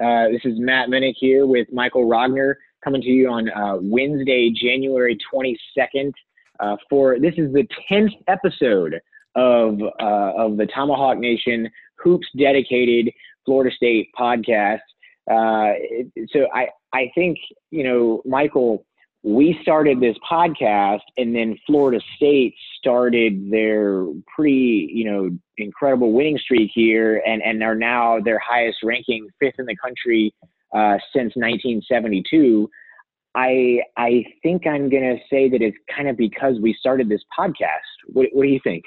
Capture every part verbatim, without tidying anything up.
Uh, this is Matt Minnick here with Michael Rogner coming to you on uh, Wednesday, January twenty-second. Uh, for this is the tenth episode of uh, of the Tomahawk Nation Hoops Dedicated Florida State podcast. Uh, so I I think you know, Michael, we started this podcast, and then Florida State started their pretty, you know, incredible winning streak here, and, and are now their highest ranking, fifth in the country uh, since nineteen seventy-two. I I think I'm going to say that it's kind of because we started this podcast. What, what do you think?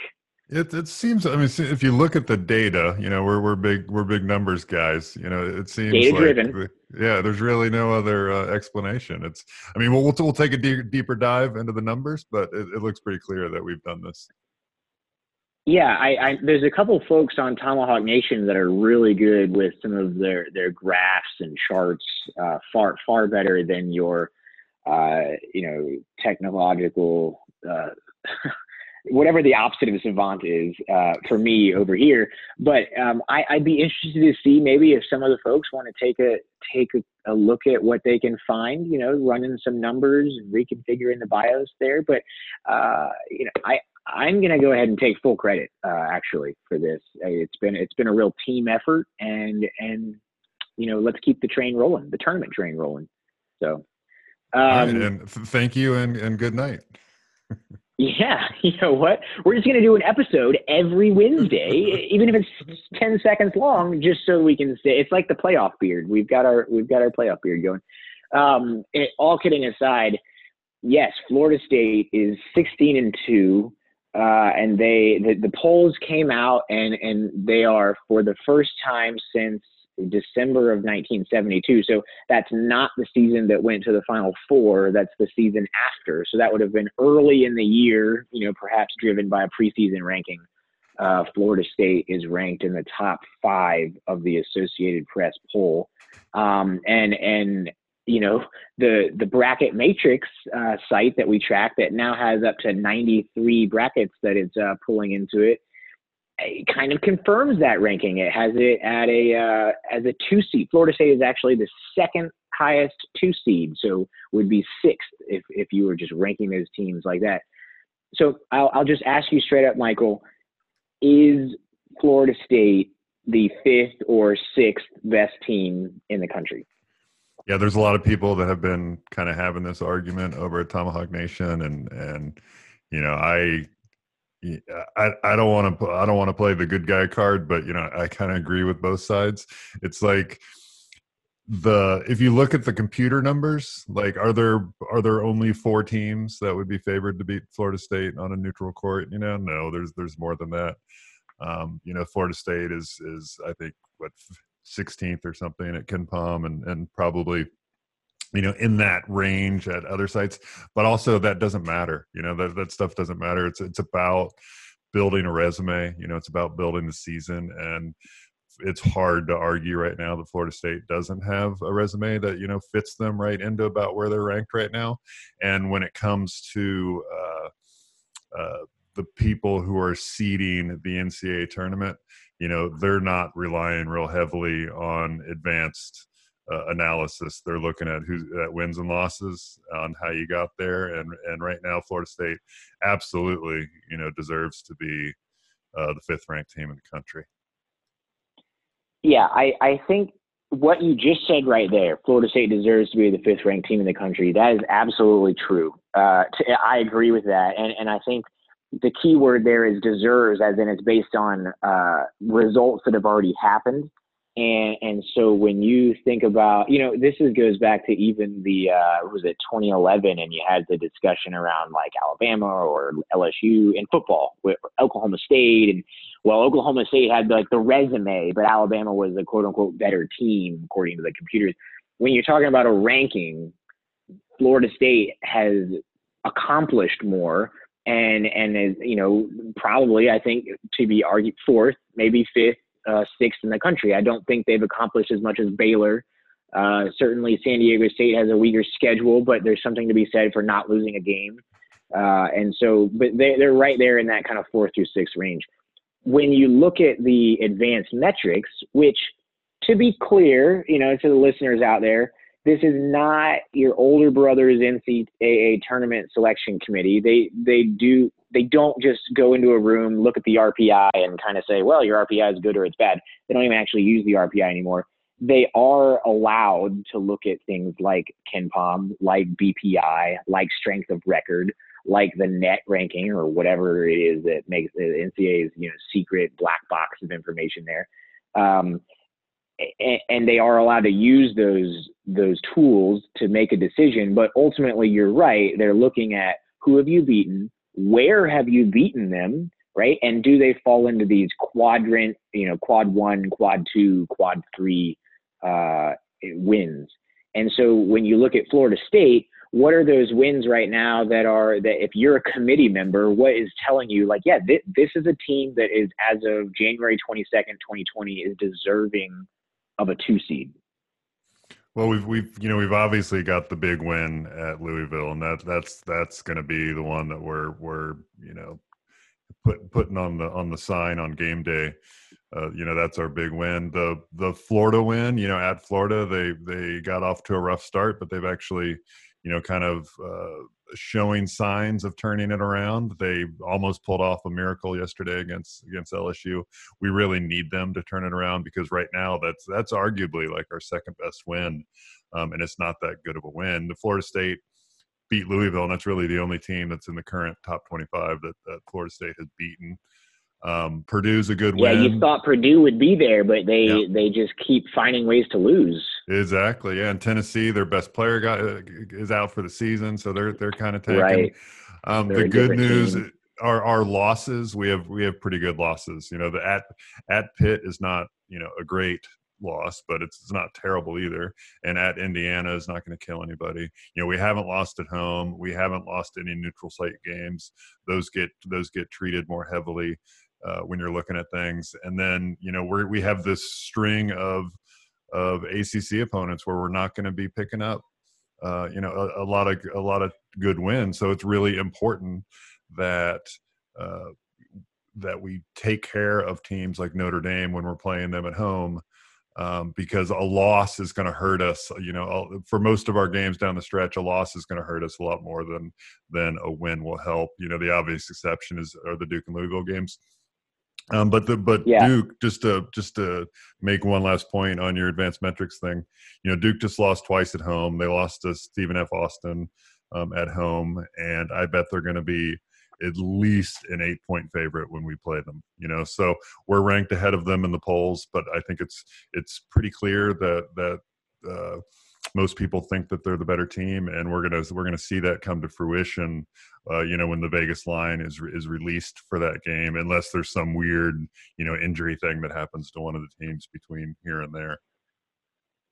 It it seems. I mean, if you look at the data, you know, we're we're big we're big numbers guys. You know, it seems data driven. Like, yeah, there's really no other uh, explanation. It's. I mean, we'll we'll, we'll take a deep, deeper dive into the numbers, but it, it looks pretty clear that we've done this. Yeah, I, I there's a couple folks on Tomahawk Nation that are really good with some of their their graphs and charts, uh, far far better than your, uh, you know, technological. Uh, whatever the opposite of a savant is uh, for me over here. But um, I, I'd be interested to see maybe if some of the folks want to take a take a, a look at what they can find, you know, running some numbers and reconfiguring the bios there. But, uh, you know, I, I'm going to go ahead and take full credit uh, actually for this. It's been, it's been a real team effort, and, and, you know, let's keep the train rolling, the tournament train rolling. So. Um, and, and thank you. And, and good night. Yeah, you know what? We're just going to do an episode every Wednesday, even if it's ten seconds long, just so we can say it's like the playoff beard. We've got our we've got our playoff beard going. Um, it, all kidding aside, yes, Florida State is sixteen and two, uh, and they the, the polls came out, and and they are for the first time since December of nineteen seventy-two. So that's not the season that went to the Final Four. That's the season after. So that would have been early in the year, you know, perhaps driven by a preseason ranking. Uh, Florida State is ranked in the top five of the Associated Press poll. Um, and, and, you know, the, the Bracket Matrix uh, site that we track that now has up to ninety-three brackets that it's uh, pulling into it. It kind of confirms that ranking. It has it at a uh, as a two seed. Florida State is actually the second highest two seed, so would be sixth if if you were just ranking those teams like that. So I'll, I'll just ask you straight up, Michael: is Florida State the fifth or sixth best team in the country? Yeah, there's a lot of people that have been kind of having this argument over at Tomahawk Nation, and and you know I. I, I don't want to I don't want to play the good guy card, but you know, I kind of agree with both sides. It's like the if you look at the computer numbers, like are there are there only four teams that would be favored to beat Florida State on a neutral court? You know, no, there's there's more than that. Um, you know, Florida State is is I think what sixteenth or something at KenPom, and and probably, you know, in that range at other sites, but also that doesn't matter. You know, that, that stuff doesn't matter. It's, it's about building a resume, you know, it's about building the season, and it's hard to argue right now that Florida State doesn't have a resume that, you know, fits them right into about where they're ranked right now. And when it comes to uh, uh, the people who are seeding the N C double A tournament, you know, they're not relying real heavily on advanced Uh, analysis. They're looking at who at wins and losses on how you got there, and and right now Florida State absolutely, you know, deserves to be uh, the fifth ranked team in the country. Yeah, I, I think what you just said right there, Florida State deserves to be the fifth ranked team in the country. That is absolutely true. Uh, t- I agree with that, and and I think the key word there is deserves, as in it's based on uh, results that have already happened. And and so when you think about, you know, this is, goes back to even the, uh, was it twenty eleven, and you had the discussion around like Alabama or L S U in football with Oklahoma State. And well, Oklahoma State had like the resume, but Alabama was the quote unquote better team, according to the computers. When you're talking about a ranking, Florida State has accomplished more. And, and is, you know, probably, I think, to be argued fourth, maybe fifth, Uh, sixth in the country. I don't think they've accomplished as much as Baylor. Uh, certainly San Diego State has a weaker schedule, but there's something to be said for not losing a game. Uh, and so, but they, they're right there in that kind of fourth through sixth range. When you look at the advanced metrics, which, to be clear, you know, to the listeners out there, this is not your older brother's N C double A tournament selection committee. They they do they don't just go into a room, look at the R P I, and kind of say, well, your R P I is good or it's bad. They don't even actually use the R P I anymore. They are allowed to look at things like KenPom, like B P I, like strength of record, like the net ranking, or whatever it is that makes the N C double A's, you know, secret black box of information there. Um, and they are allowed to use those those tools to make a decision. But ultimately, you're right. They're looking at who have you beaten, where have you beaten them, right? And do they fall into these quadrant, you know, quad one, quad two, quad three uh, wins? And so when you look at Florida State, what are those wins right now that are, that if you're a committee member, what is telling you like, yeah, th- this is a team that is, as of January twenty-second, twenty twenty, is deserving of a two seed? Well, we've we've you know we've obviously got the big win at Louisville, and that that's that's going to be the one that we're we're you know put, putting on the on the sign on game day. Uh, you know, that's our big win. The the Florida win, you know, at Florida, they they got off to a rough start, but they've actually, you know, kind of uh, showing signs of turning it around. They almost pulled off a miracle yesterday against against L S U. We really need them to turn it around, because right now that's that's arguably like our second best win, um, and it's not that good of a win. The Florida State beat Louisville, and that's really the only team that's in the current top twenty-five that, that Florida State has beaten. Um, Purdue's a good win. Yeah, you thought Purdue would be there, but they yeah. they just keep finding ways to lose. Exactly. Yeah, and Tennessee, their best player got is out for the season, so they're they're kind of taken. Right. Um, the good news team. are our losses. We have we have pretty good losses. You know, the at at Pitt is not, you know, a great loss, but it's, it's not terrible either. And at Indiana is not going to kill anybody. You know, we haven't lost at home. We haven't lost any neutral site games. Those get those get treated more heavily Uh, when you're looking at things. And then, you know, we we have this string of of A C C opponents where we're not going to be picking up, uh, you know, a, a lot of a lot of good wins. So it's really important that uh, that we take care of teams like Notre Dame when we're playing them at home, um, because a loss is going to hurt us. You know, for most of our games down the stretch, a loss is going to hurt us a lot more than than a win will help. You know, the obvious exception is are the Duke and Louisville games. Um, but the but yeah. Duke, just to just to make one last point on your advanced metrics thing, you know, Duke just lost twice at home. They lost to Stephen F. Austin um, at home, and I bet they're going to be at least an eight-point favorite when we play them. You know, so we're ranked ahead of them in the polls, but I think it's it's pretty clear that that uh, most people think that they're the better team, and we're gonna we're gonna see that come to fruition. Uh, you know, when the Vegas line is is released for that game, unless there's some weird you know injury thing that happens to one of the teams between here and there.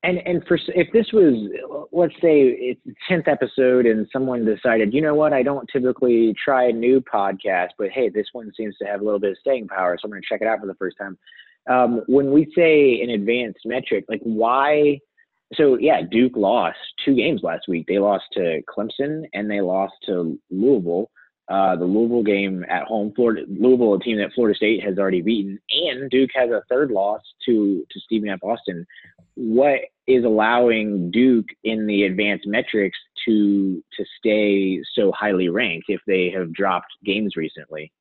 And and for if this was, let's say, it's the tenth episode and someone decided, you know what, I don't typically try a new podcast, but hey, this one seems to have a little bit of staying power, so I'm going to check it out for the first time. Um, when we say an advanced metric, like why – so, yeah, Duke lost two games last week. They lost to Clemson and they lost to Louisville. Uh, the Louisville game at home, Florida, Louisville, a team that Florida State has already beaten, and Duke has a third loss to, to Stephen F. Austin. What is allowing Duke in the advanced metrics to to stay so highly ranked if they have dropped games recently?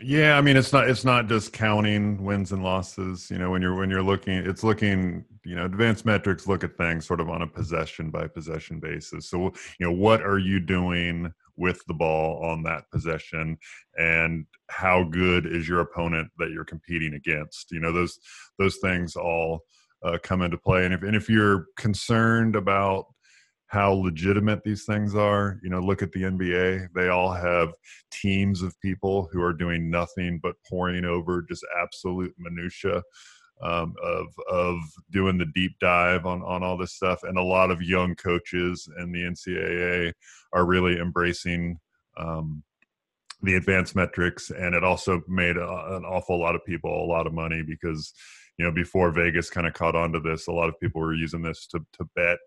Yeah, I mean, it's not it's not just counting wins and losses. You know, when you're when you're looking, it's looking. You know, advanced metrics look at things sort of on a possession by possession basis. So, you know, what are you doing with the ball on that possession, and how good is your opponent that you're competing against? You know, those those things all uh, come into play. And if and if you're concerned about how legitimate these things are, you know, look at the N B A. They all have teams of people who are doing nothing but poring over just absolute minutia um, of of doing the deep dive on on all this stuff. And a lot of young coaches in the N C double A are really embracing um, the advanced metrics, and it also made a, an awful lot of people a lot of money because, you know, before Vegas kind of caught on to this, a lot of people were using this to to bet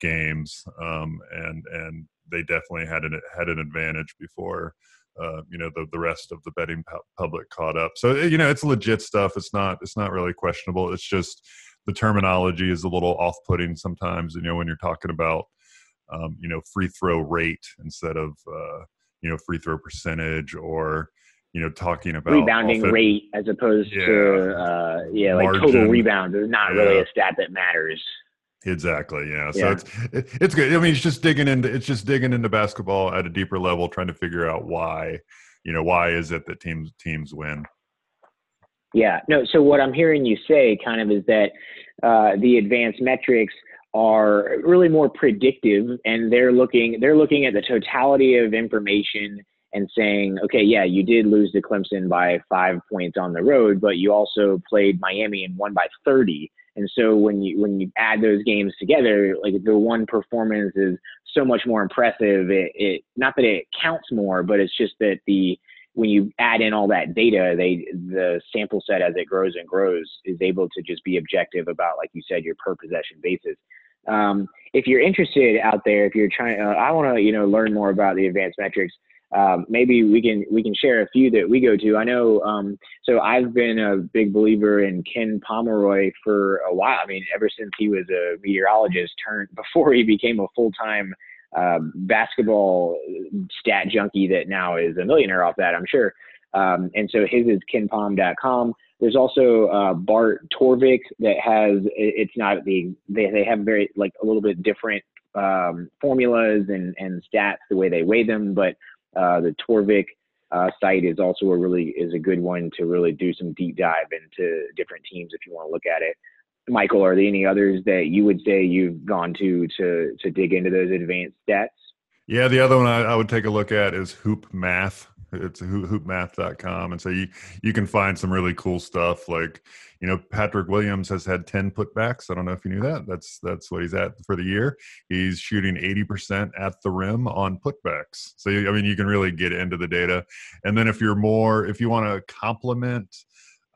games, um, and and they definitely had an had an advantage before, uh, you know, the the rest of the betting public caught up. So, you know, it's legit stuff. It's not it's not really questionable. It's just the terminology is a little off-putting sometimes. You know, when you're talking about um, you know, free throw rate instead of uh, you know, free throw percentage, or you know, talking about rebounding offense rate as opposed yeah. to uh, yeah, like margin. Total rebounds is not yeah. really a stat that matters. Exactly. Yeah. So yeah. it's, it, it's good. I mean, it's just digging into, it's just digging into basketball at a deeper level, trying to figure out why, you know, why is it that teams, teams win? Yeah, no. So what I'm hearing you say kind of is that uh, the advanced metrics are really more predictive, and they're looking, they're looking at the totality of information and saying, okay, yeah, you did lose to Clemson by five points on the road, but you also played Miami and won by thirty. And so when you when you add those games together, like the one performance is so much more impressive. It, it not that it counts more, but it's just that the when you add in all that data, they the sample set as it grows and grows is able to just be objective about, like you said, your per possession basis. Um, if you're interested out there, if you're trying, uh, I want to you know learn more about the advanced metrics. Um, maybe we can we can share a few that we go to. I know, um, so I've been a big believer in Ken Pomeroy for a while. I mean, ever since he was a meteorologist, turned before he became a full-time uh, basketball stat junkie that now is a millionaire off that, I'm sure. Um, and so his is Ken Pom dot com. There's also uh, Bart Torvik that has, it's not the, they, they have very, like a little bit different um, formulas and, and stats, the way they weigh them, but Uh, the Torvik uh, site is also a really is a good one to really do some deep dive into different teams if you want to look at it. Michael, are there any others that you would say you've gone to to to dig into those advanced stats? Yeah, the other one I, I would take a look at is Hoop Math. It's hoop math dot com, and so you you can find some really cool stuff. Like, you know, Patrick Williams has had ten putbacks. I don't know if you knew that. That's that's what he's at for the year. He's shooting eighty percent at the rim on putbacks. So I mean, you can really get into the data. And then if you're more, if you want to complement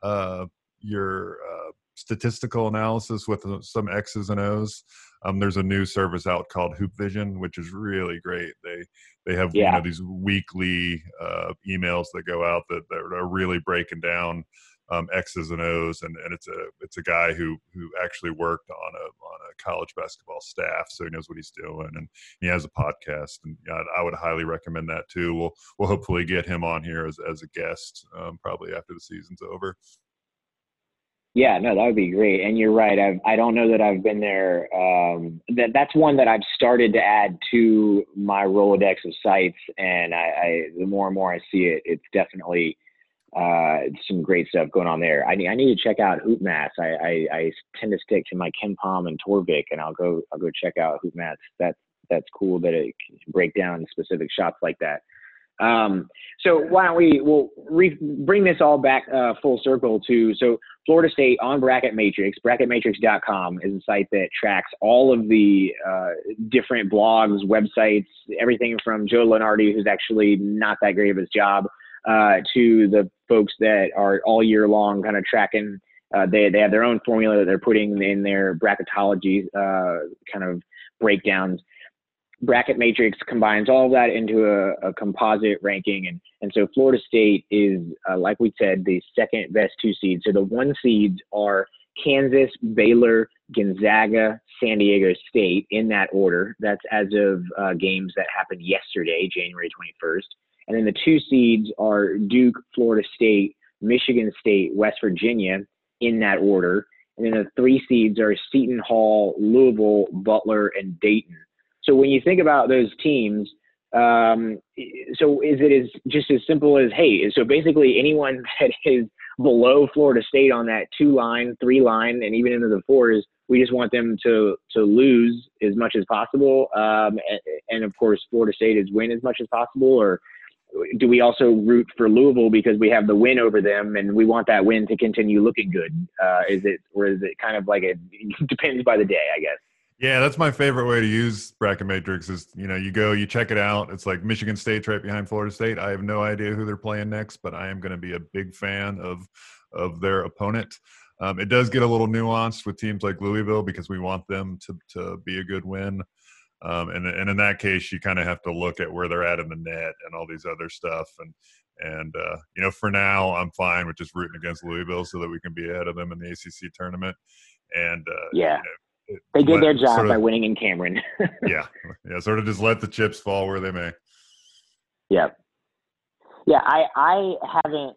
uh, your uh, statistical analysis with some X's and O's, um, there's a new service out called Hoop Vision, which is really great. They They have yeah. you know, these weekly uh, emails that go out that, that are really breaking down um, X's and O's, and, and it's a it's a guy who who actually worked on a on a college basketball staff, so he knows what he's doing, and he has a podcast, and I would highly recommend that too. We'll we'll hopefully get him on here as as a guest um, probably after the season's over. Yeah, no, that would be great. And you're right. I've, I don't know that I've been there. Um, that That's one that I've started to add to my Rolodex of sites. And I, I the more and more I see it, it's definitely uh, some great stuff going on there. I need, I need to check out HoopMass. I, I, I tend to stick to my KenPom and Torvik, and I'll go I'll go check out HoopMass. That's, that's cool that it can break down specific shots like that. Um, so why don't we, we'll re- bring this all back uh, full circle to, so Florida State on Bracket Matrix, bracket matrix dot com is a site that tracks all of the uh, different blogs, websites, everything from Joe Lenardi, who's actually not that great of his job, uh, to the folks that are all year long kind of tracking. Uh, they, they have their own formula that they're putting in their bracketology uh, kind of breakdowns. Bracket Matrix combines all of that into a, a composite ranking. And, and so Florida State is, uh, like we said, the second best two seed. So the one seeds are Kansas, Baylor, Gonzaga, San Diego State in that order. That's as of uh, games that happened yesterday, January twenty-first. And then the two seeds are Duke, Florida State, Michigan State, West Virginia in that order. And then the three seeds are Seton Hall, Louisville, Butler, and Dayton. So when you think about those teams, um, so is it is just as simple as, hey, so basically anyone that is below Florida State on that two line, three line, and even into the fours, we just want them to, to lose as much as possible. Um, and, and of course, Florida State is win as much as possible, or do we also root for Louisville because we have the win over them and we want that win to continue looking good? Uh, is it, or is it kind of like it depends by the day, I guess? Yeah, that's my favorite way to use Bracket Matrix is, you know, you go, you check it out. It's like Michigan State's right behind Florida State. I have no idea who they're playing next, but I am going to be a big fan of of their opponent. Um, it does get a little nuanced with teams like Louisville because we want them to, to be a good win. Um, and, and in that case, you kind of have to look at where they're at in the net and all these other stuff. And, and uh, you know, for now, I'm fine with just rooting against Louisville so that we can be ahead of them in the A C C tournament. And, uh, yeah. You know, It they did let, their job sort of, by winning in Cameron. yeah. Yeah. Sort of just let the chips fall where they may. Yeah. Yeah. I, I haven't,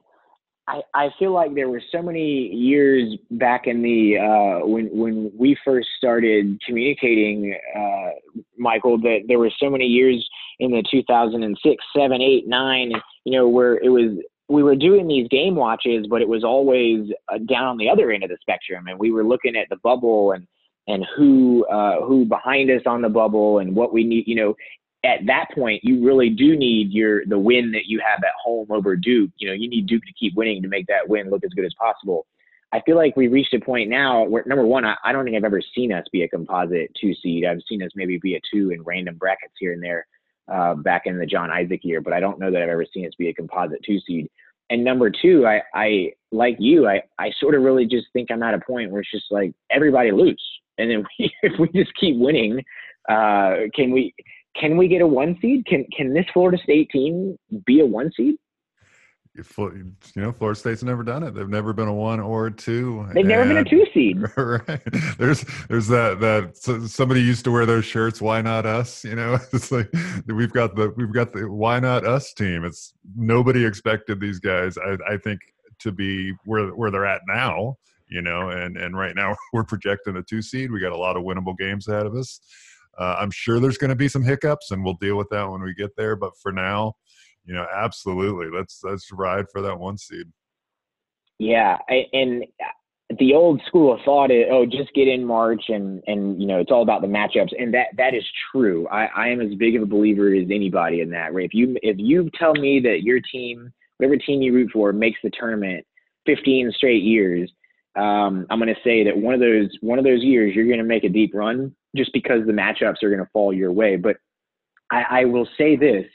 I, I feel like there were so many years back in the, uh, when, when we first started communicating, uh, Michael, that there were so many years in the two thousand six, seven, eight, nine, you know, where it was, we were doing these game watches, but it was always uh, down on the other end of the spectrum. And we were looking at the bubble and, and who uh, who behind us on the bubble and what we need, you know, at that point, you really do need your the win that you have at home over Duke. You know, you need Duke to keep winning to make that win look as good as possible. I feel like we reached a point now where, number one, I, I don't think I've ever seen us be a composite two seed. I've seen us maybe be a two in random brackets here and there uh, back in the John Isaac year, but I don't know that I've ever seen us be a composite two seed. And number two, I, I like you, I, I sort of really just think I'm at a point where it's just like everybody lose. And then we, if we just keep winning, uh, can we can we get a one seed? Can can this Florida State team be a one seed? If, you know, Florida State's never done it. They've never been a one or a two. They've and, never been a two seed. Right? There's there's that that so somebody used to wear those shirts. Why not us? You know, it's like we've got the we've got the why not us team. It's nobody expected these guys. I, I think to be where where they're at now. You know, and, and right now we're projecting a two seed. We got a lot of winnable games ahead of us. Uh, I'm sure there's going to be some hiccups, and we'll deal with that when we get there. But for now, you know, absolutely, let's let's ride for that one seed. Yeah, I, and the old school of thought is, oh, just get in March, and and you know, it's all about the matchups, and that that is true. I, I am as big of a believer as anybody in that. Right? If you if you tell me that your team, whatever team you root for, makes the tournament fifteen straight years. Um, I'm going to say that one of those one of those years you're going to make a deep run just because the matchups are going to fall your way. But I, I will say this: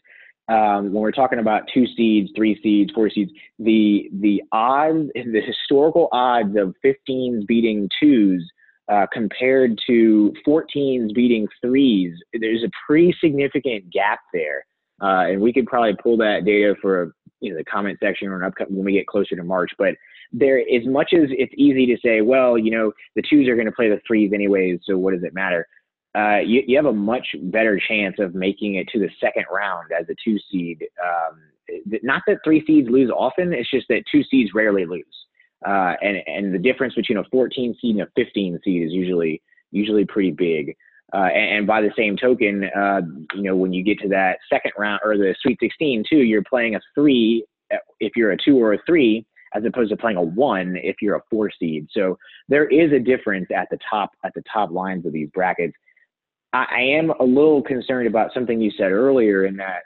um, when we're talking about two seeds, three seeds, four seeds, the the odds, the historical odds of fifteens beating twos uh, compared to fourteens beating threes, there's a pretty significant gap there, uh, and we could probably pull that data for a, you know the comment section or an upcoming when we get closer to March, but. There, as much as it's easy to say, well, you know, the twos are going to play the threes anyways, so what does it matter? Uh, you, you have a much better chance of making it to the second round as a two seed. Um, not that three seeds lose often, it's just that two seeds rarely lose. Uh, and, and the difference between a fourteen seed and a fifteen seed is usually usually pretty big. Uh, and, and by the same token, uh, you know, when you get to that second round or the Sweet sixteen too, you're playing a three if you're a two or a three, as opposed to playing a one if you're a four seed. So there is a difference at the top at the top lines of these brackets. I, I am a little concerned about something you said earlier in that,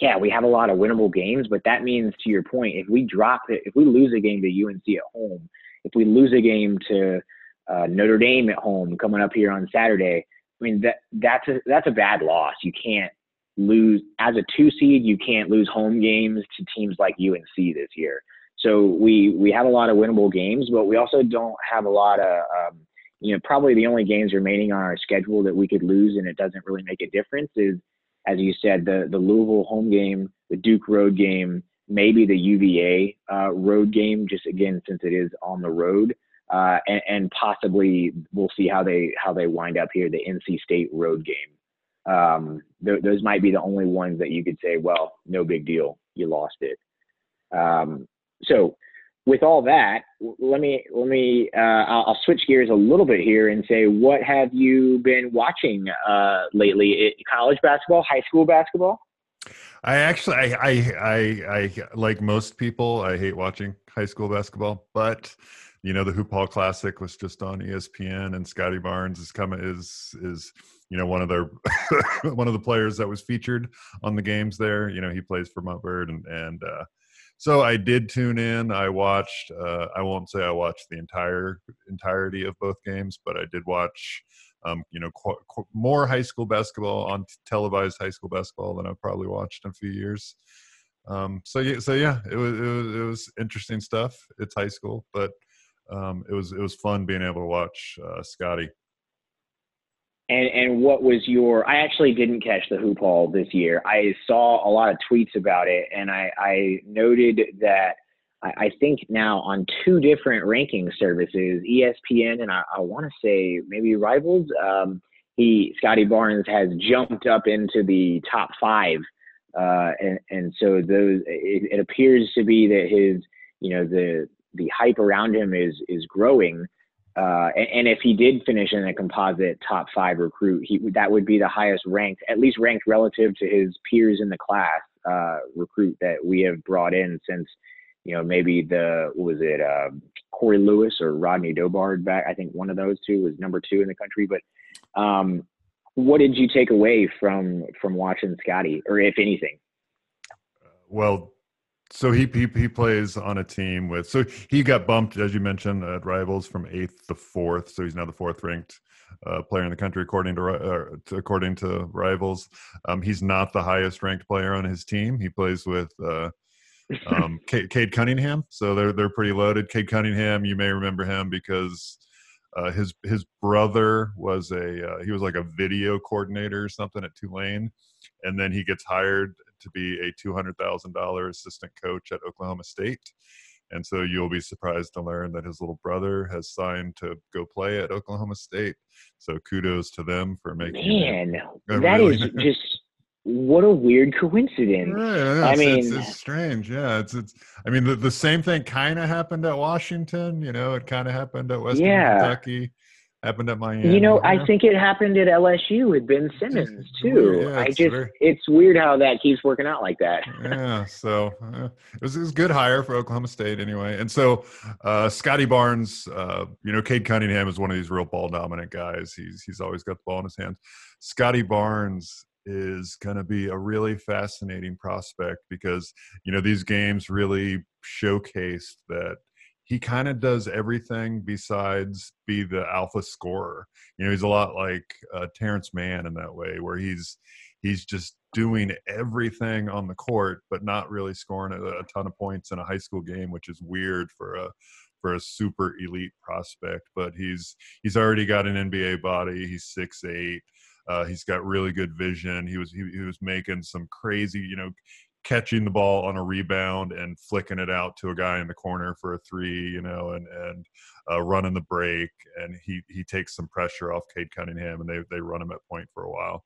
yeah, we have a lot of winnable games, but that means, to your point, if we drop it, if we lose a game to U N C at home, if we lose a game to uh, Notre Dame at home coming up here on Saturday, I mean, that that's a, that's a bad loss. You can't lose as a two seed. You can't lose home games to teams like U N C this year. So we, we have a lot of winnable games, but we also don't have a lot of, um, you know, probably the only games remaining on our schedule that we could lose and it doesn't really make a difference is, as you said, the, the Louisville home game, the Duke road game, maybe the U V A uh, road game, just again, since it is on the road, uh, and, and possibly we'll see how they, how they wind up here, the N C State road game. Um, th- those might be the only ones that you could say, well, no big deal, you lost it. Um, So with all that, let me, let me, uh, I'll, I'll switch gears a little bit here and say, what have you been watching uh, lately? It, college basketball, high school basketball? I actually, I, I, I, I, like most people, I hate watching high school basketball, but you know, the Hoop Hall Classic was just on E S P N and Scotty Barnes is coming, is, is, you know, one of their, one of the players that was featured on the games there. You know, he plays for Mountbird and, and, uh, so I did tune in. I watched, uh, I won't say I watched the entire entirety of both games, but I did watch, um, you know, qu- qu- more high school basketball on t- televised high school basketball than I've probably watched in a few years. Um, so, yeah, so yeah, it was, it was, it was interesting stuff. It's high school, but um, it was, it was fun being able to watch uh, Scotty. And and what was your – I actually didn't catch the Hoop Hall this year. I saw a lot of tweets about it, and I, I noted that I, I think now on two different ranking services, E S P N and I, I want to say maybe Rivals, um, he Scotty Barnes has jumped up into the top five. Uh, and, and so those it, it appears to be that his – you know, the the hype around him is is growing. Uh, and, and if he did finish in a composite top five recruit, he that would be the highest ranked, at least ranked relative to his peers in the class, uh, recruit that we have brought in since, you know, maybe the, what was it, uh, Corey Lewis or Rodney Dobard back. I think one of those two was number two in the country. But um, what did you take away from, from watching Scotty, or if anything? Well, So he, he he plays on a team with, so he got bumped, as you mentioned, at Rivals from eighth to fourth. So he's now the fourth ranked uh, player in the country, according to, uh, to according to Rivals. Um, he's not the highest ranked player on his team. He plays with uh, um, Cade, Cade Cunningham. So they're they're pretty loaded. Cade Cunningham, you may remember him because uh, his his brother was a uh, he was like a video coordinator or something at Tulane, and then he gets hired to be a two hundred thousand dollars assistant coach at Oklahoma State. And so you'll be surprised to learn that his little brother has signed to go play at Oklahoma State. So kudos to them for making Man, it. that really is nice. Just what a weird coincidence. Right, I, I mean, it's, it's strange. Yeah. It's, it's, I mean, the, the same thing kind of happened at Washington, you know, it kind of happened at Western yeah. Kentucky. Happened at Miami. You know, I think it happened at L S U with Ben Simmons too. Yeah, I just, very... it's weird how that keeps working out like that. yeah. So uh, it, was, it was a good hire for Oklahoma State anyway. And so uh, Scotty Barnes, uh, you know, Cade Cunningham is one of these real ball dominant guys. He's, he's always got the ball in his hands. Scotty Barnes is going to be a really fascinating prospect because, you know, these games really showcased that he kind of does everything besides be the alpha scorer. You know, he's a lot like uh, Terrence Mann in that way, where he's he's just doing everything on the court, but not really scoring a, a ton of points in a high school game, which is weird for a for a super elite prospect. But he's he's already got an N B A body. He's six eight. Uh, he's got really good vision. He was he, he was making some crazy, you know, catching the ball on a rebound and flicking it out to a guy in the corner for a three, you know, and, and uh, running the break. And he, he takes some pressure off Cade Cunningham and they, they run him at point for a while.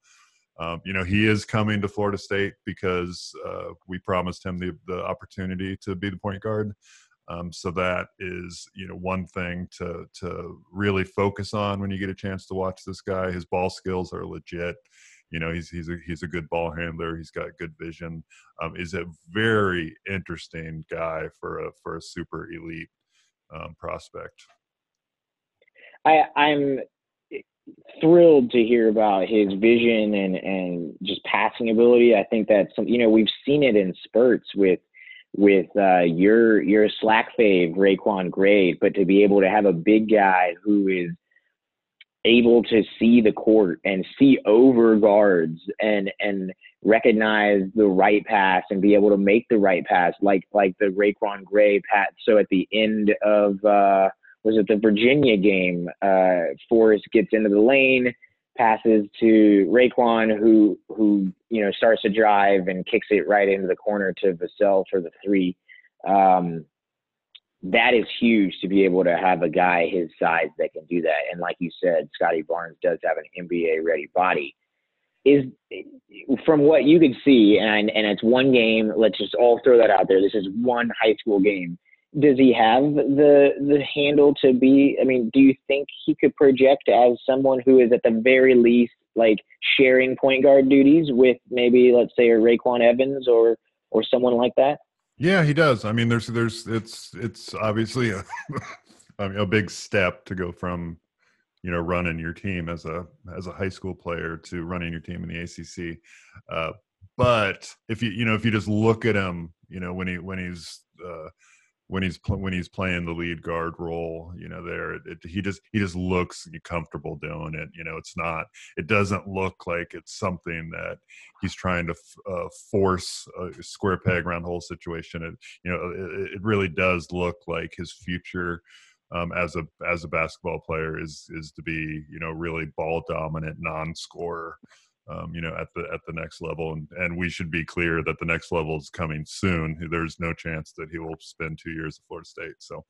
Um, you know, he is coming to Florida State because uh, we promised him the, the opportunity to be the point guard. Um, so that is, you know, one thing to to really focus on when you get a chance to watch this guy. His ball skills are legit. You know, he's he's a, he's a good ball handler. He's got good vision. Um, is a very interesting guy for a for a super elite um, prospect. I, I'm thrilled to hear about his vision and and just passing ability. I think that's some, you know, we've seen it in spurts with. with uh, your your slack fave, Raekwon Grade, but to be able to have a big guy who is able to see the court and see over guards and and recognize the right pass and be able to make the right pass, like like the Raekwon Grade pass. So at the end of, uh, was it the Virginia game, uh, Forrest gets into the lane, passes to Raekwon, who, who, you know, starts to drive and kicks it right into the corner to Vassell for the three. Um, that is huge to be able to have a guy his size that can do that. And like you said, Scotty Barnes does have an N B A-ready body. Is from what you could see, and, and it's one game, let's just all throw that out there. This is one high school game. Does he have the the handle to be, I mean, do you think he could project as someone who is at the very least like sharing point guard duties with maybe, let's say, a Raekwon Evans or or someone like that? Yeah, he does. I mean, there's there's it's it's obviously a I mean, a big step to go from, you know, running your team as a as a high school player to running your team in the A C C. Uh, but if you you know if you just look at him, you know, when he when he's uh, when he's when he's playing the lead guard role, you know, there it, he just he just looks comfortable doing it. You know, it's not it doesn't look like it's something that he's trying to f- uh, force a square peg round hole situation. It, you know, it, it really does look like his future um, as a as a basketball player is is to be, you know, really ball dominant non-scorer. Um, you know, at the at the next level, and and we should be clear that the next level is coming soon. There's no chance that he will spend two years at Florida State. So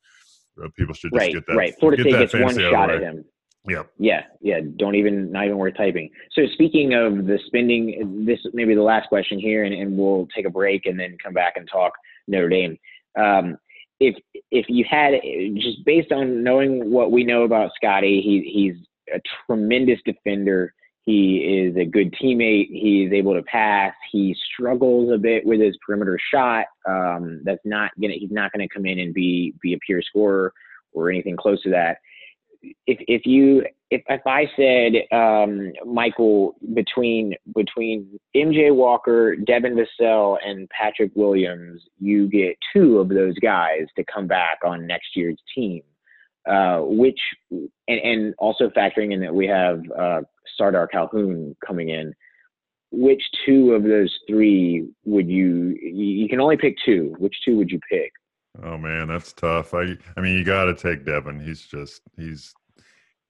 uh, people should just right, get that. Right, Florida State gets one shot at him. Yeah, yeah, yeah. Don't even, not even worth typing. So speaking of the spending, this may be the last question here, and, and we'll take a break and then come back and talk Notre Dame. Um, if if you had, just based on knowing what we know about Scotty, he he's a tremendous defender. He is a good teammate. He's able to pass. He struggles a bit with his perimeter shot. Um, that's not gonna. He's not gonna come in and be be a pure scorer or anything close to that. If if you if if I said um, Michael, between between M J Walker, Devin Vassell, and Patrick Williams, you get two of those guys to come back on next year's team. Uh, which and, and also factoring in that we have. Uh, Sardar Calhoun coming in, which two of those three would you, you can only pick two, which two would you pick? Oh man, that's tough. I I mean, you got to take Devin. He's just, he's,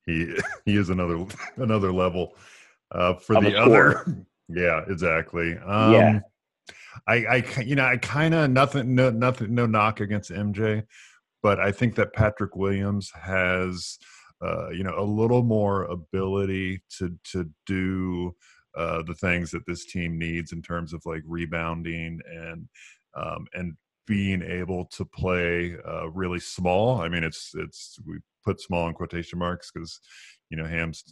he, he is another, another level uh, for I'm the other. Yeah, exactly. Um, yeah. I, I, you know, I kind of nothing, no, nothing, no knock against M J, but I think that Patrick Williams has, Uh, you know, a little more ability to to do uh, the things that this team needs in terms of like rebounding and um, and being able to play uh, really small. I mean, it's it's we put small in quotation marks because, you know, Ham's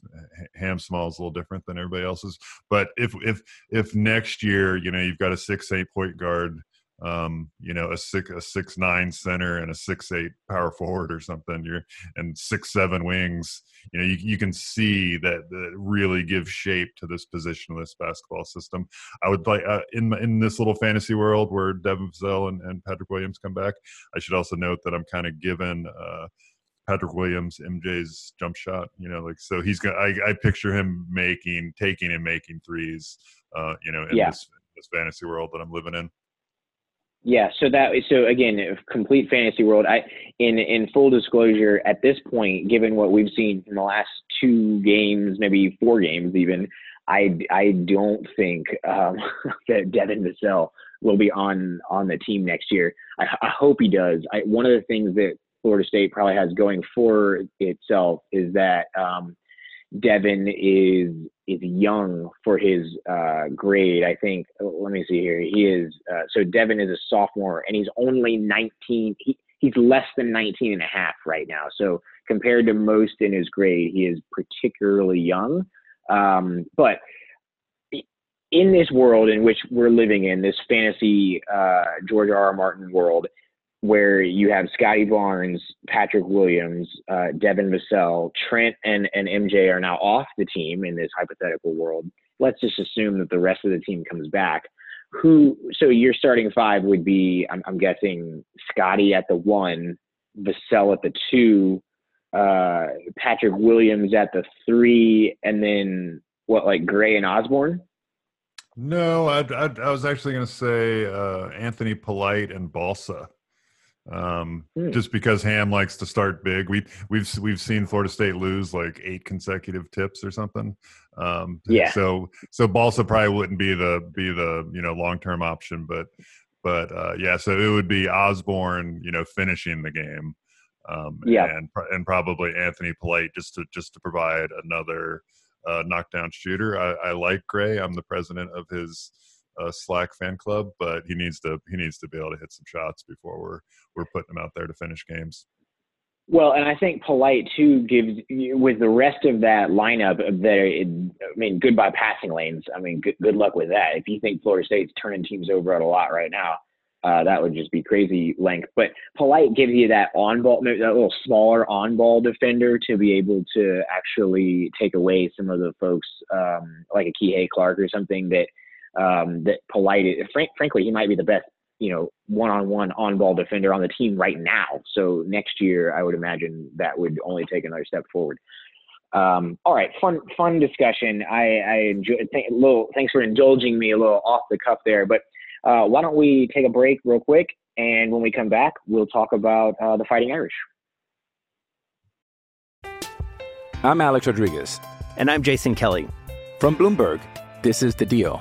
Ham small is a little different than everybody else's. But if if if next year, you know, you've got a six eight point guard, um you know, a six a six nine center and a six eight power forward or something, you're and six seven wings, you know, you, you can see that that really gives shape to this position of this basketball system. I would like uh, in in this little fantasy world where Devin Vassell and, and Patrick Williams come back, I should also note that I'm kind of given uh Patrick Williams M J's jump shot, you know, like, so he's gonna I, I picture him making taking and making threes uh you know in yeah. this, this fantasy world that I'm living in. Yeah, so that so again, complete fantasy world. I in in full disclosure, at this point, given what we've seen in the last two games, maybe four games even, I, I don't think um, that Devin Vassell will be on on the team next year. I, I hope he does. I, one of the things that Florida State probably has going for itself is that um, Devin is is young for his uh, grade. I think, let me see here. He is, uh, so Devin is a sophomore and he's only nineteen. He, he's less than nineteen and a half right now. So compared to most in his grade, he is particularly young. Um, but in this world in which we're living in, this fantasy uh, George R R. Martin world, where you have Scotty Barnes, Patrick Williams, uh, Devin Vassell, Trent and, and M J are now off the team in this hypothetical world. Let's just assume that the rest of the team comes back. Who? So your starting five would be, I'm, I'm guessing, Scotty at the one, Vassell at the two, uh, Patrick Williams at the three, and then what, like Gray and Osborne? No, I, I, I was actually going to say uh, Anthony Polite and Balsa. Um, hmm. Just because Ham likes to start big. We we've we've seen Florida State lose like eight consecutive tips or something. Um, yeah. So so Balsa probably wouldn't be the be the you know long term option, but but uh, yeah. So it would be Osborne, you know, finishing the game. Um, yeah. And and probably Anthony Polite just to just to provide another uh, knockdown shooter. I, I like Gray. I'm the president of his a Slack fan club, but he needs to he needs to be able to hit some shots before we're we're putting him out there to finish games. Well, and I think Polite too gives with the rest of that lineup there. I mean, goodbye passing lanes. I mean, good, good luck with that. If you think Florida State's turning teams over at a lot right now, uh, that would just be crazy length. But Polite gives you that on ball, that little smaller on ball defender to be able to actually take away some of the folks um, like a Kihei Clark or something that. Um, that Polite, frank, frankly, he might be the best, you know, one-on-one on-ball defender on the team right now. So next year, I would imagine that would only take another step forward. Um, all right, fun, fun discussion. I, I enjoy. Th- little, thanks for indulging me a little off the cuff there. But uh, why don't we take a break real quick, and when we come back, we'll talk about uh, the Fighting Irish. I'm Alex Rodriguez, and I'm Jason Kelly from Bloomberg. This is The Deal.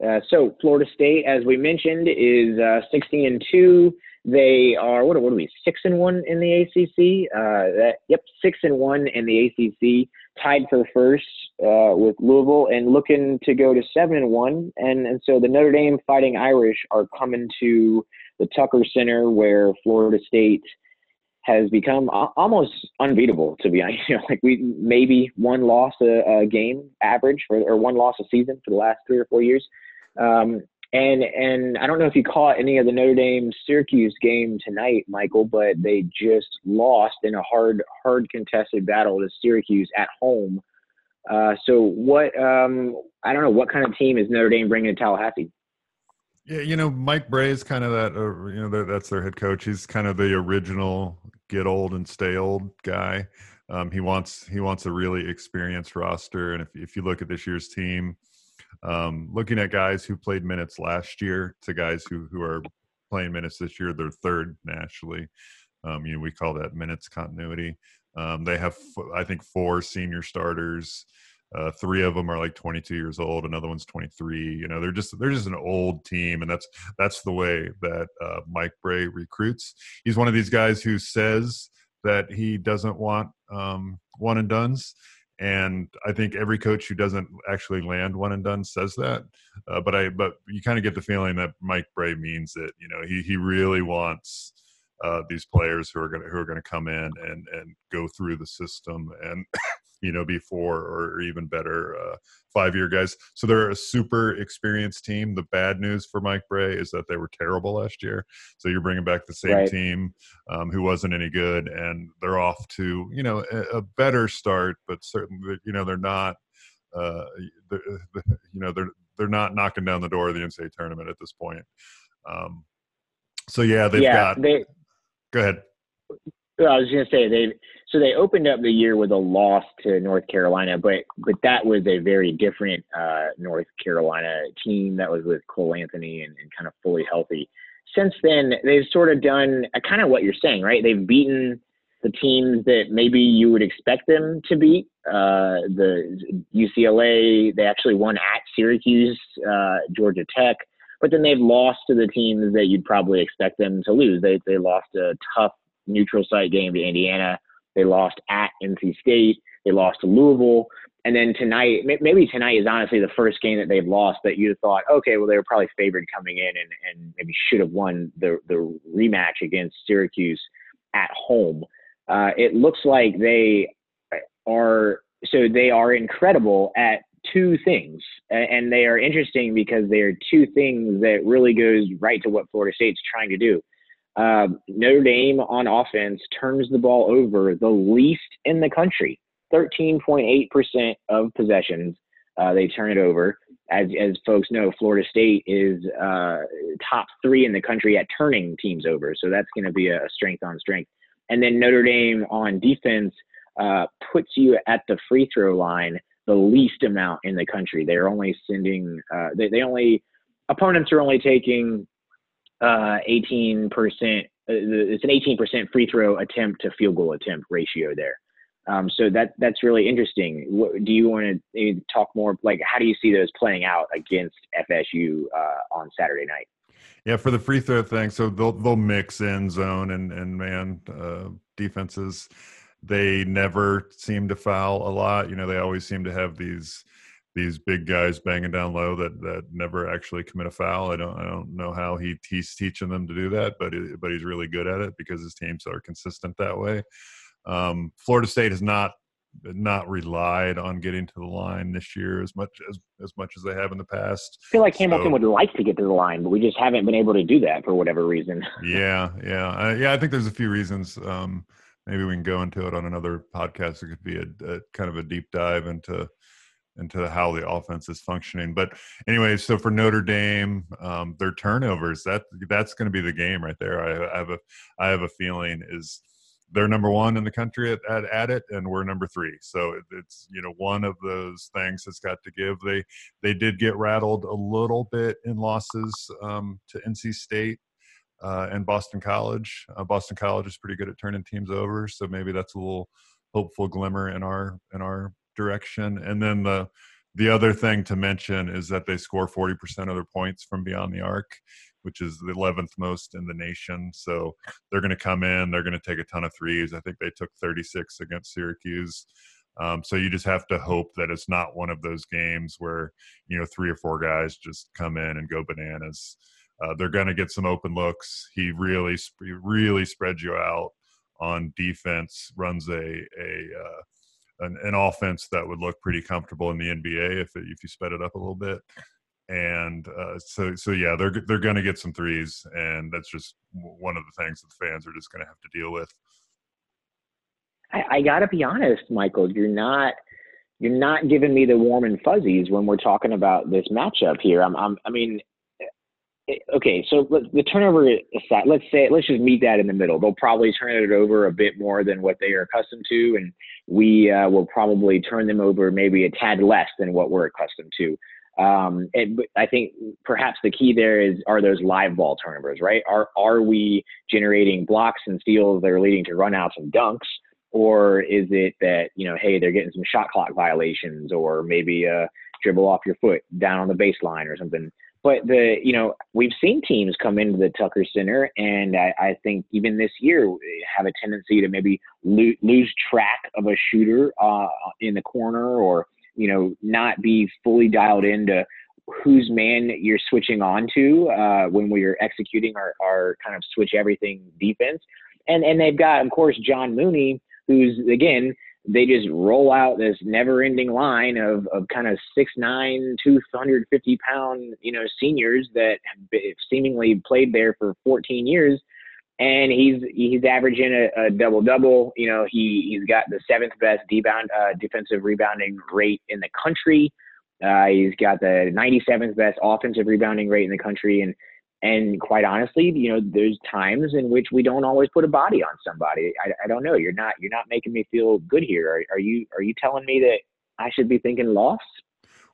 Uh, so Florida State, as we mentioned, is uh, sixteen and two. They are what? What are we? Six and one in the A C C. Uh, that, yep, six and one in the A C C, tied for first uh, with Louisville, and looking to go to seven and one. And and so the Notre Dame Fighting Irish are coming to the Tucker Center, where Florida State has become a- almost unbeatable. To be honest, you know, like we maybe one loss a, a game average, for, or one loss a season for the last three or four years. Um, and, and I don't know if you caught any of the Notre Dame Syracuse game tonight, Michael, but they just lost in a hard, hard contested battle to Syracuse at home. Uh, so what, um, I don't know what kind of team is Notre Dame bringing to Tallahassee? Yeah. You know, Mike Brey is kind of that, uh, you know, that's their head coach. He's kind of the original get old and stay old guy. Um, he wants, he wants a really experienced roster. And if, if you look at this year's team, Um, looking at guys who played minutes last year to guys who, who are playing minutes this year, they're third nationally. Um, you know, we call that minutes continuity. Um, they have, I think, four senior starters. Uh, three of them are like twenty-two years old. Another one's twenty-three. You know, they're just they're just an old team, and that's that's the way that uh, Mike Brey recruits. He's one of these guys who says that he doesn't want um, one and dones. And I think every coach who doesn't actually land one and done says that. Uh, but I, but you kind of get the feeling that Mike Brey means it. You know, he he really wants uh, these players who are gonna who are gonna come in and and go through the system and you know be four or even better uh, five year guys. So they're a super experienced team. The bad news for Mike Brey is that they were terrible last year. So you're bringing back the same right. team um, who wasn't any good, and they're off to you know a, a better start. But certainly, you know, they're not. Uh, they're, you know, they're they're not knocking down the door of the N C double A tournament at this point. Um, so yeah, they've yeah, got. They, go ahead. I was going to say they. So they opened up the year with a loss to North Carolina, but but that was a very different uh, North Carolina team that was with Cole Anthony and, and kind of fully healthy. Since then, they've sort of done uh, kind of what you're saying, right? They've beaten the teams that maybe you would expect them to beat. Uh, the U C L A, they actually won at Syracuse, uh, Georgia Tech, but then they've lost to the teams that you'd probably expect them to lose. They they lost a tough neutral site game to Indiana. They lost at N C State. They lost to Louisville. And then tonight, maybe tonight is honestly the first game that they've lost that you thought, okay, well, they were probably favored coming in and, and maybe should have won the, the rematch against Syracuse at home. Uh, it looks like they are – so they are incredible at two things, and they are interesting because they are two things that really goes right to what Florida State's trying to do. Uh, Notre Dame on offense turns the ball over the least in the country. thirteen point eight percent of possessions, uh, they turn it over. As as folks know, Florida State is uh, top three in the country at turning teams over, so that's going to be a strength on strength. And then Notre Dame on defense uh, puts you at the free throw line the least amount in the country. They're only sending uh, – they, they only – opponents are only taking uh, eighteen percent – it's an eighteen percent free throw attempt to field goal attempt ratio there. Um, so that that's really interesting. What, do you want to talk more – like how do you see those playing out against F S U uh, on Saturday night? Yeah, for the free throw thing, so they'll they'll mix in zone and and man uh, defenses. They never seem to foul a lot. You know, they always seem to have these these big guys banging down low that, that never actually commit a foul. I don't I don't know how he he's teaching them to do that, but it, but he's really good at it because his teams are consistent that way. Um, Florida State has not not relied on getting to the line this year as much as as much as they have in the past. I feel like Hamilton so, would like to get to the line, but we just haven't been able to do that for whatever reason. yeah, yeah, I, yeah. I think there's a few reasons. Um, maybe we can go into it on another podcast. It could be a, a kind of a deep dive into into how the offense is functioning. But anyway, so for Notre Dame, um, their turnovers that that's going to be the game right there. I, I have a I have a feeling is. They're number one in the country at, at, at it, and we're number three. So it, it's, you know, one of those things that's got to give. They they did get rattled a little bit in losses um, to N C State uh, and Boston College. Uh, Boston College is pretty good at turning teams over, so maybe that's a little hopeful glimmer in our in our direction. And then the the other thing to mention is that they score forty percent of their points from beyond the arc, which is the eleventh most in the nation. So they're going to come in, they're going to take a ton of threes. I think they took thirty-six against Syracuse. Um, so you just have to hope that it's not one of those games where, you know, three or four guys just come in and go bananas. Uh, they're going to get some open looks. He really, he really spreads you out on defense, runs a, a, uh, an, an offense that would look pretty comfortable in the N B A if it, if you sped it up a little bit. And uh, so, so yeah, they're they're going to get some threes, and that's just one of the things that the fans are just going to have to deal with. I, I got to be honest, Michael, you're not you're not giving me the warm and fuzzies when we're talking about this matchup here. I'm, I'm I mean, okay, so the turnover aside, let's say let's just meet that in the middle. They'll probably turn it over a bit more than what they are accustomed to, and we uh, will probably turn them over maybe a tad less than what we're accustomed to. Um, it, I think perhaps the key there is, are those live ball turnovers, right? Are, are we generating blocks and steals that are leading to runouts and dunks? Or is it that, you know, hey, they're getting some shot clock violations or maybe a dribble off your foot down on the baseline or something. But the, you know, we've seen teams come into the Tucker Center, and I, I think even this year have a tendency to maybe lo- lose track of a shooter, uh, in the corner, or, you know, not be fully dialed into whose man you're switching on to uh, when we're executing our, our kind of switch everything defense. And and they've got, of course, John Mooney, who's, again, they just roll out this never-ending line of, of kind of six nine, two hundred fifty pound, you know, seniors that have seemingly played there for fourteen years. And he's he's averaging a, a double double. You know, he he's got the seventh best rebound uh, defensive rebounding rate in the country. Uh, he's got the ninety-seventh best offensive rebounding rate in the country. And and quite honestly, you know, there's times in which we don't always put a body on somebody. I, I don't know. You're not you're not making me feel good here. Are, are you are you telling me that I should be thinking loss?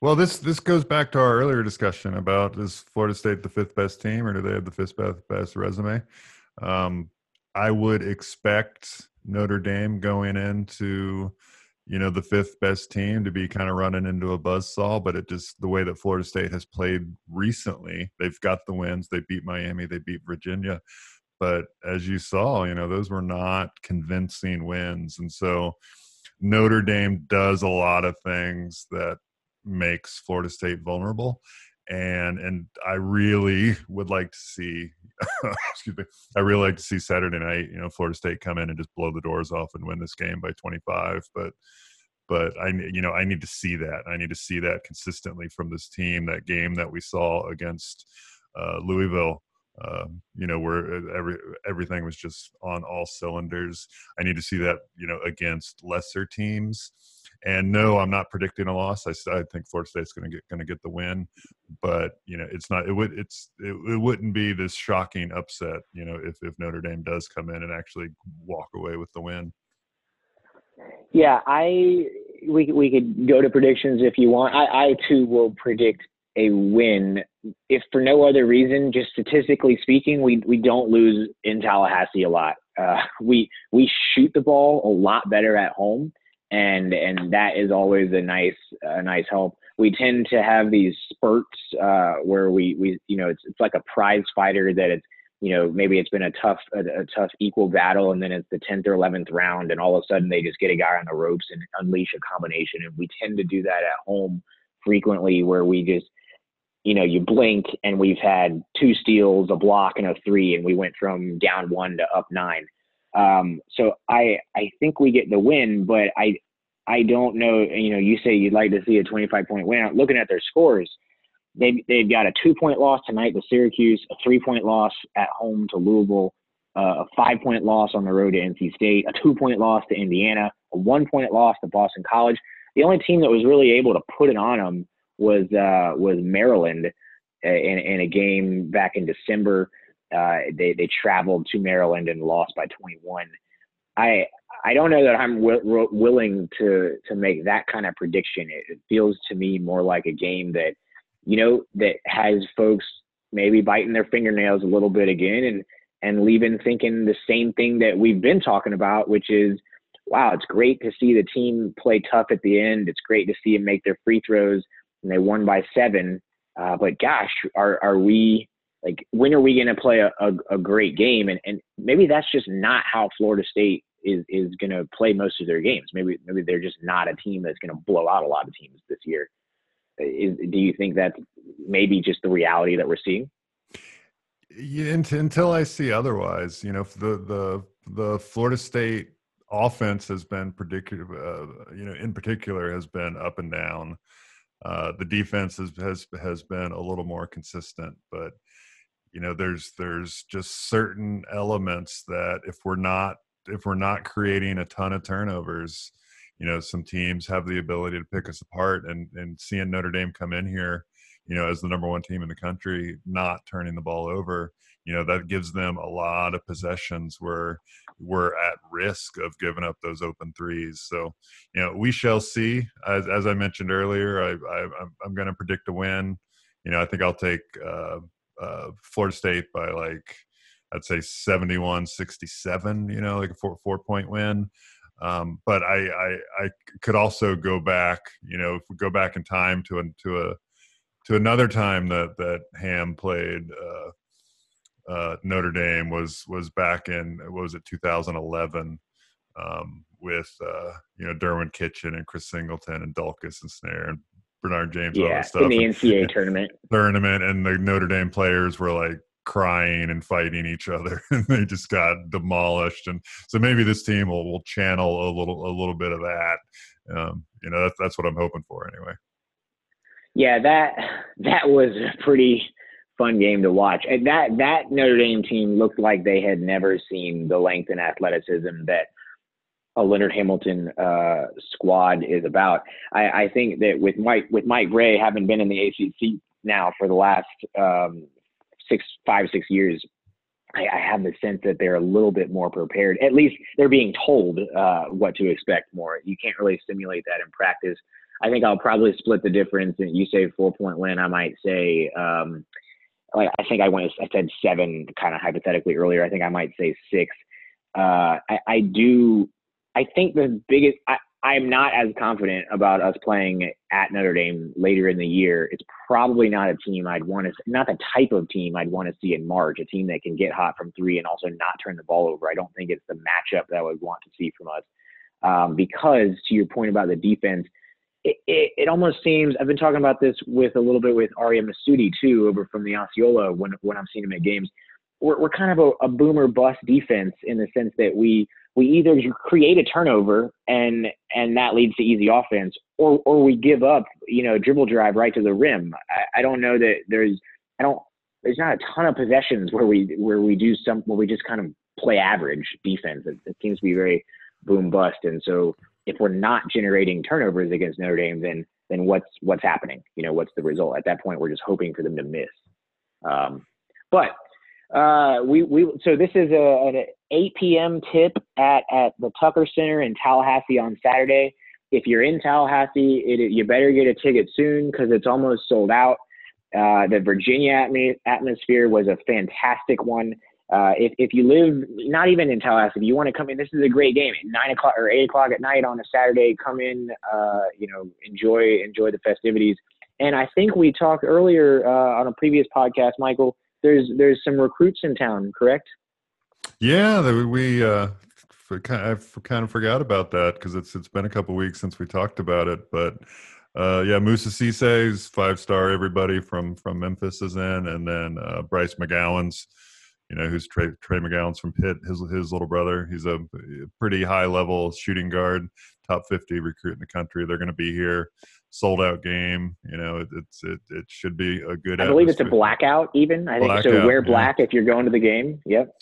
Well, this this goes back to our earlier discussion about, is Florida State the fifth best team, or do they have the fifth best, best resume? Um, I would expect Notre Dame going into, you know, the fifth best team to be kind of running into a buzzsaw, but it just, the way that Florida State has played recently, they've got the wins. They beat Miami, they beat Virginia. But as you saw, you know, those were not convincing wins. And so Notre Dame does a lot of things that makes Florida State vulnerable. And and I really would like to see, excuse me, I really like to see Saturday night, you know, Florida State come in and just blow the doors off and win this game by twenty-five. But but I you know I need to see that. I need to see that consistently from this team. That game that we saw against uh, Louisville, uh, you know, where every everything was just on all cylinders. I need to see that, you know, against lesser teams. And no, I'm not predicting a loss. I, I think Florida State's going to get going to get the win, but you know it's not. It would it's it, it wouldn't be this shocking upset, you know, if if Notre Dame does come in and actually walk away with the win. Yeah, I we we could go to predictions if you want. I, I too will predict a win, if for no other reason, just statistically speaking, we we don't lose in Tallahassee a lot. Uh, we we shoot the ball a lot better at home. And and that is always a nice a nice help. We tend to have these spurts uh, where we, we you know it's it's like a prize fighter that it's you know maybe it's been a tough a, a tough equal battle, and then it's the tenth or eleventh round and all of a sudden they just get a guy on the ropes and unleash a combination. And we tend to do that at home frequently, where we just you know you blink and we've had two steals, a block, and a three, and we went from down one to up nine. Um, so I I think we get the win, but I I don't know. You know, you say you'd like to see a twenty-five point win. Looking at their scores, they they've got a two point loss tonight to Syracuse, a three point loss at home to Louisville, uh, a five point loss on the road to N C State, a two point loss to Indiana, a one point loss to Boston College. The only team that was really able to put it on them was uh, was Maryland in in a game back in December. Uh, they they traveled to Maryland and lost by twenty-one. I I don't know that I'm w- w- willing to to make that kind of prediction. It, it feels to me more like a game that, you know, that has folks maybe biting their fingernails a little bit again and and leaving thinking the same thing that we've been talking about, which is, wow, it's great to see the team play tough at the end. It's great to see them make their free throws, and they won by seven. Uh, but gosh, are are we? Like, when are we going to play a, a, a great game? And and maybe that's just not how Florida State is is going to play most of their games. Maybe maybe they're just not a team that's going to blow out a lot of teams this year. Is, do you think that's maybe just the reality that we're seeing? Yeah, until I see otherwise, you know, the the the Florida State offense has been particular, uh, you know, in particular has been up and down. Uh, the defense has, has has been a little more consistent, but you know, there's there's just certain elements that if we're not if we're not creating a ton of turnovers, you know, some teams have the ability to pick us apart. And and seeing Notre Dame come in here, you know, as the number one team in the country, not turning the ball over, you know, that gives them a lot of possessions where we're at risk of giving up those open threes. So, you know, we shall see. As as I mentioned earlier, I, I I'm going to predict a win. You know, I think I'll take. Uh, Uh, Florida State by like I'd say seventy-one sixty-seven, you know, like a four four point win. Um, but I, I I could also go back, you know, if we go back in time to a to a to another time that that Ham played uh, uh, Notre Dame was was back in what was it two thousand eleven um, with uh, you know Derwin Kitchen and Chris Singleton and Dulkis and Snare and Bernard James, yeah, all that stuff. In the N C A A and, tournament. Tournament, and the Notre Dame players were like crying and fighting each other, and they just got demolished. And so maybe this team will, will channel a little a little bit of that. Um, you know, that's that's what I'm hoping for, anyway. Yeah, that that was a pretty fun game to watch. And that that Notre Dame team looked like they had never seen the length and athleticism that a Leonard Hamilton uh, squad is about. I, I think that with Mike with Mike Brey having been in the A C C now for the last um, six, five, six years, I, I have the sense that they're a little bit more prepared. At least they're being told uh, what to expect more. You can't really simulate that in practice. I think I'll probably split the difference. And you say four point win, I might say um, like I think I went I said seven kind of hypothetically earlier. I think I might say six. uh, I, I do. I think the biggest. I, I'm not as confident about us playing at Notre Dame later in the year. It's probably not a team I'd want to, not the type of team I'd want to see in March, a team that can get hot from three and also not turn the ball over. I don't think it's the matchup that I would want to see from us. Um, because to your point about the defense, it, it, it almost seems, I've been talking about this with a little bit with Aria Masudi too, over from the Osceola when, when I'm seeing him at games. We're, we're kind of a, a boomer bust defense in the sense that we, we either create a turnover and and that leads to easy offense, or or we give up, you know, dribble drive right to the rim. I, I don't know that there's I don't there's not a ton of possessions where we where we do some where we just kind of play average defense. It, it seems to be very boom bust, and so if we're not generating turnovers against Notre Dame, then then what's what's happening? You know, what's the result? At that point, we're just hoping for them to miss. Um, but Uh, we, we, so this is a, an eight p.m. tip at, at the Tucker Center in Tallahassee on Saturday. If you're in Tallahassee, it, you better get a ticket soon because it's almost sold out. Uh, the Virginia atm- atmosphere was a fantastic one. Uh, if, if you live not even in Tallahassee, you want to come in, this is a great game at nine o'clock or eight o'clock at night on a Saturday, come in, uh, you know, enjoy, enjoy the festivities. And I think we talked earlier, uh, on a previous podcast, Michael, There's there's some recruits in town, correct? Yeah, we uh, for, I kind of forgot about that because it's it's been a couple of weeks since we talked about it. But uh, yeah, Musa Cissé's five star. Everybody from, from Memphis is in, and then uh, Bryce McGowan's, you know, who's Trey, Trey McGowan's from Pitt. His his little brother. He's a pretty high level shooting guard, top fifty recruit in the country. They're going to be here. Sold out game, you know. It, it's it it should be a good. I believe atmosphere. It's a blackout. Even I blackout, think so. Wear black yeah. if you're going to the game. Yep.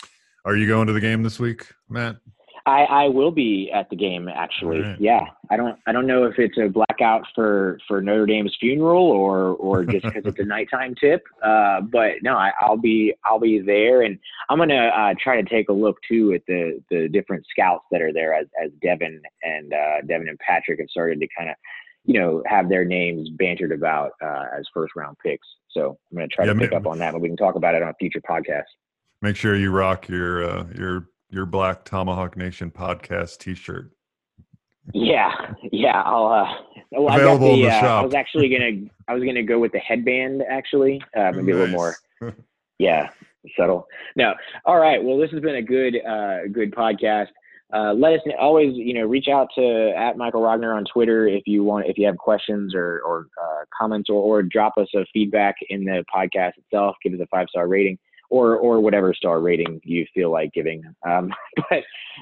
Are you going to the game this week, Matt? I, I will be at the game actually. Right. Yeah. I don't I don't know if it's a blackout for, for Notre Dame's funeral or or just because it's a nighttime tip. Uh, but no, I, I'll be I'll be there, and I'm gonna uh, try to take a look too at the, the different scouts that are there as as Devin and uh, Devin and Patrick have started to kind of. You know, have their names bantered about uh, as first round picks. So I'm going to try yeah, to pick ma- up on that, but we can talk about it on a future podcast. Make sure you rock your uh, your your black Tomahawk Nation podcast T-shirt. Yeah, yeah. I'll, uh, well, Available I got the, in the uh, shop. I was actually gonna I was gonna go with the headband actually, uh, maybe nice. A little more. Yeah, subtle. No, all right. Well, this has been a good uh, good podcast. Uh, let us always, you know, reach out to at Michael Rogner on Twitter if you want, if you have questions or, or uh, comments, or, or drop us a feedback in the podcast itself. Give us a five star rating or or whatever star rating you feel like giving. Um, but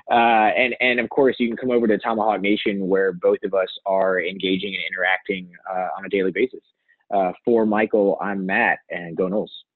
uh, and and of course, you can come over to Tomahawk Nation where both of us are engaging and interacting uh, on a daily basis. Uh, for Michael, I'm Matt, and go Noles.